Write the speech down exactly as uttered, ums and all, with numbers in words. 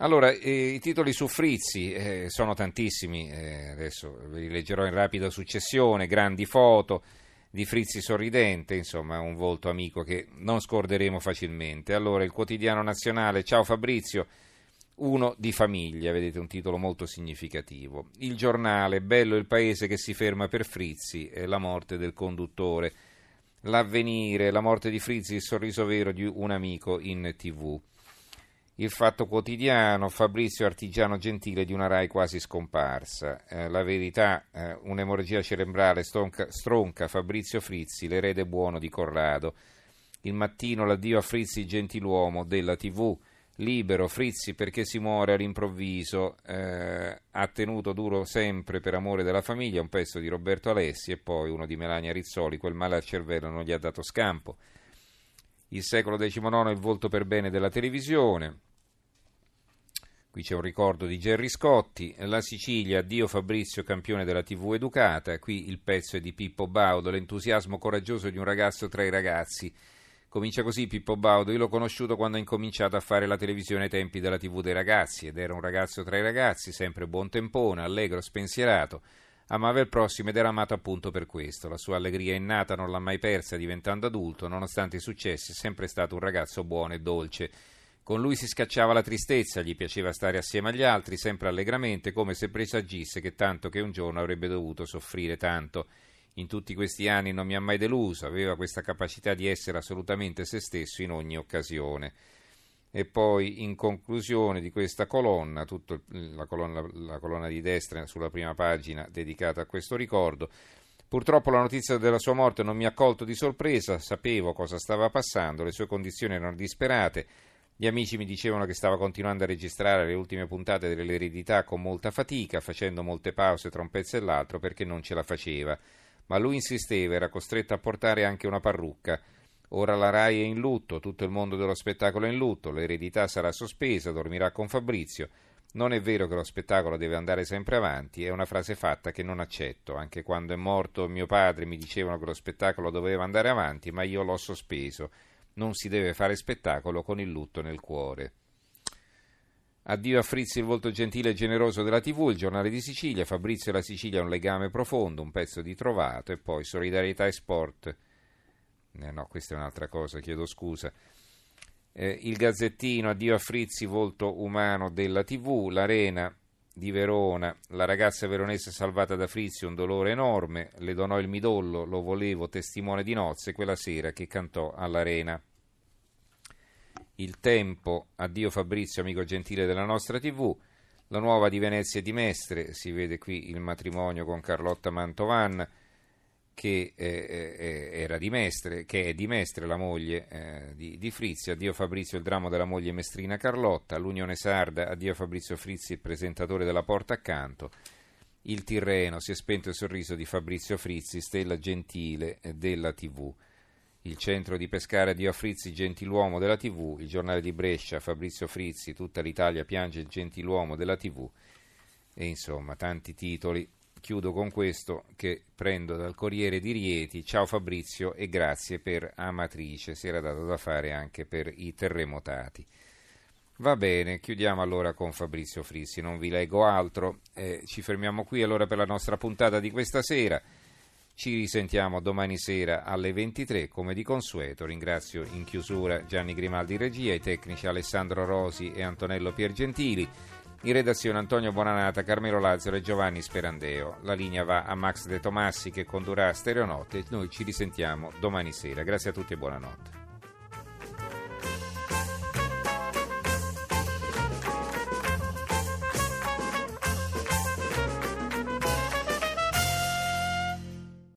Allora, eh, i titoli su Frizzi eh, sono tantissimi, eh, adesso ve li leggerò in rapida successione, grandi foto di Frizzi sorridente, insomma un volto amico che non scorderemo facilmente. Allora, il quotidiano nazionale, ciao Fabrizio, uno di famiglia, vedete un titolo molto significativo. Il giornale, bello il paese che si ferma per Frizzi, eh, la morte del conduttore. L'avvenire, la morte di Frizzi, il sorriso vero di un amico in tv. Il Fatto Quotidiano, Fabrizio artigiano gentile di una RAI quasi scomparsa. Eh, la Verità, eh, un'emorragia cerebrale stronca, stronca Fabrizio Frizzi, l'erede buono di Corrado. Il Mattino, l'addio a Frizzi gentiluomo della tv. Libero, Frizzi perché si muore all'improvviso, eh, ha tenuto duro sempre per amore della famiglia, un pezzo di Roberto Alessi e poi uno di Melania Rizzoli, quel male al cervello non gli ha dato scampo. Il Secolo diciannove, il volto per bene della televisione. Qui c'è un ricordo di Gerry Scotti. La Sicilia, addio Fabrizio, campione della tv educata. Qui il pezzo è di Pippo Baudo, l'entusiasmo coraggioso di un ragazzo tra i ragazzi. Comincia così Pippo Baudo: io l'ho conosciuto quando ha incominciato a fare la televisione ai tempi della tv dei ragazzi, ed era un ragazzo tra i ragazzi, sempre buon tempone, allegro, spensierato, amava il prossimo ed era amato appunto per questo. La sua allegria innata non l'ha mai persa diventando adulto, nonostante i successi è sempre stato un ragazzo buono e dolce. Con lui si scacciava la tristezza, gli piaceva stare assieme agli altri, sempre allegramente, come se presagisse che tanto che un giorno avrebbe dovuto soffrire tanto. In tutti questi anni non mi ha mai deluso, aveva questa capacità di essere assolutamente se stesso in ogni occasione. E poi in conclusione di questa colonna, tutto la colonna, la colonna di destra sulla prima pagina dedicata a questo ricordo, purtroppo la notizia della sua morte non mi ha colto di sorpresa, sapevo cosa stava passando, le sue condizioni erano disperate. Gli amici mi dicevano che stava continuando a registrare le ultime puntate dell'Eredità con molta fatica, facendo molte pause tra un pezzo e l'altro perché non ce la faceva. Ma lui insisteva, era costretto a portare anche una parrucca. Ora la RAI è in lutto, tutto il mondo dello spettacolo è in lutto, l'Eredità sarà sospesa, dormirà con Fabrizio. Non è vero che lo spettacolo deve andare sempre avanti, è una frase fatta che non accetto. Anche quando è morto mio padre mi dicevano che lo spettacolo doveva andare avanti, ma io l'ho sospeso. Non si deve fare spettacolo con il lutto nel cuore. Addio a Frizzi, il volto gentile e generoso della tv, il giornale di Sicilia, Fabrizio e la Sicilia un legame profondo, un pezzo di Trovato, e poi solidarietà e sport. Eh no, questa è un'altra cosa, chiedo scusa. Eh, il Gazzettino, addio a Frizzi, volto umano della tv, l'Arena di Verona, la ragazza veronese salvata da Frizzi, un dolore enorme, le donò il midollo, lo volevo testimone di nozze quella sera che cantò all'Arena. Il Tempo, addio Fabrizio, amico gentile della nostra tv, la Nuova di Venezia e di Mestre, si vede qui il matrimonio con Carlotta Mantovan, che eh, era di Mestre, che è di Mestre la moglie eh, di, di Frizzi, addio Fabrizio, il dramma della moglie mestrina Carlotta, l'Unione Sarda, addio Fabrizio Frizzi, il presentatore della Porta Accanto, il Tirreno, si è spento il sorriso di Fabrizio Frizzi, stella gentile della tv. Il Centro di Pescara, addio a Frizzi, gentiluomo della tv, il giornale di Brescia, Fabrizio Frizzi, tutta l'Italia piange il gentiluomo della tv, e insomma tanti titoli. Chiudo con questo che prendo dal Corriere di Rieti, ciao Fabrizio e grazie per Amatrice, si era dato da fare anche per i terremotati. Va bene, chiudiamo allora con Fabrizio Frizzi, non vi leggo altro, eh, ci fermiamo qui allora per la nostra puntata di questa sera. Ci risentiamo domani sera alle ventitré, come di consueto. Ringrazio in chiusura Gianni Grimaldi in regia, i tecnici Alessandro Rosi e Antonello Piergentili, in redazione Antonio Bonanata, Carmelo Lazzaro e Giovanni Sperandeo. La linea va a Max De Tomassi che condurrà Stereo Notte. Noi ci risentiamo domani sera. Grazie a tutti e buonanotte.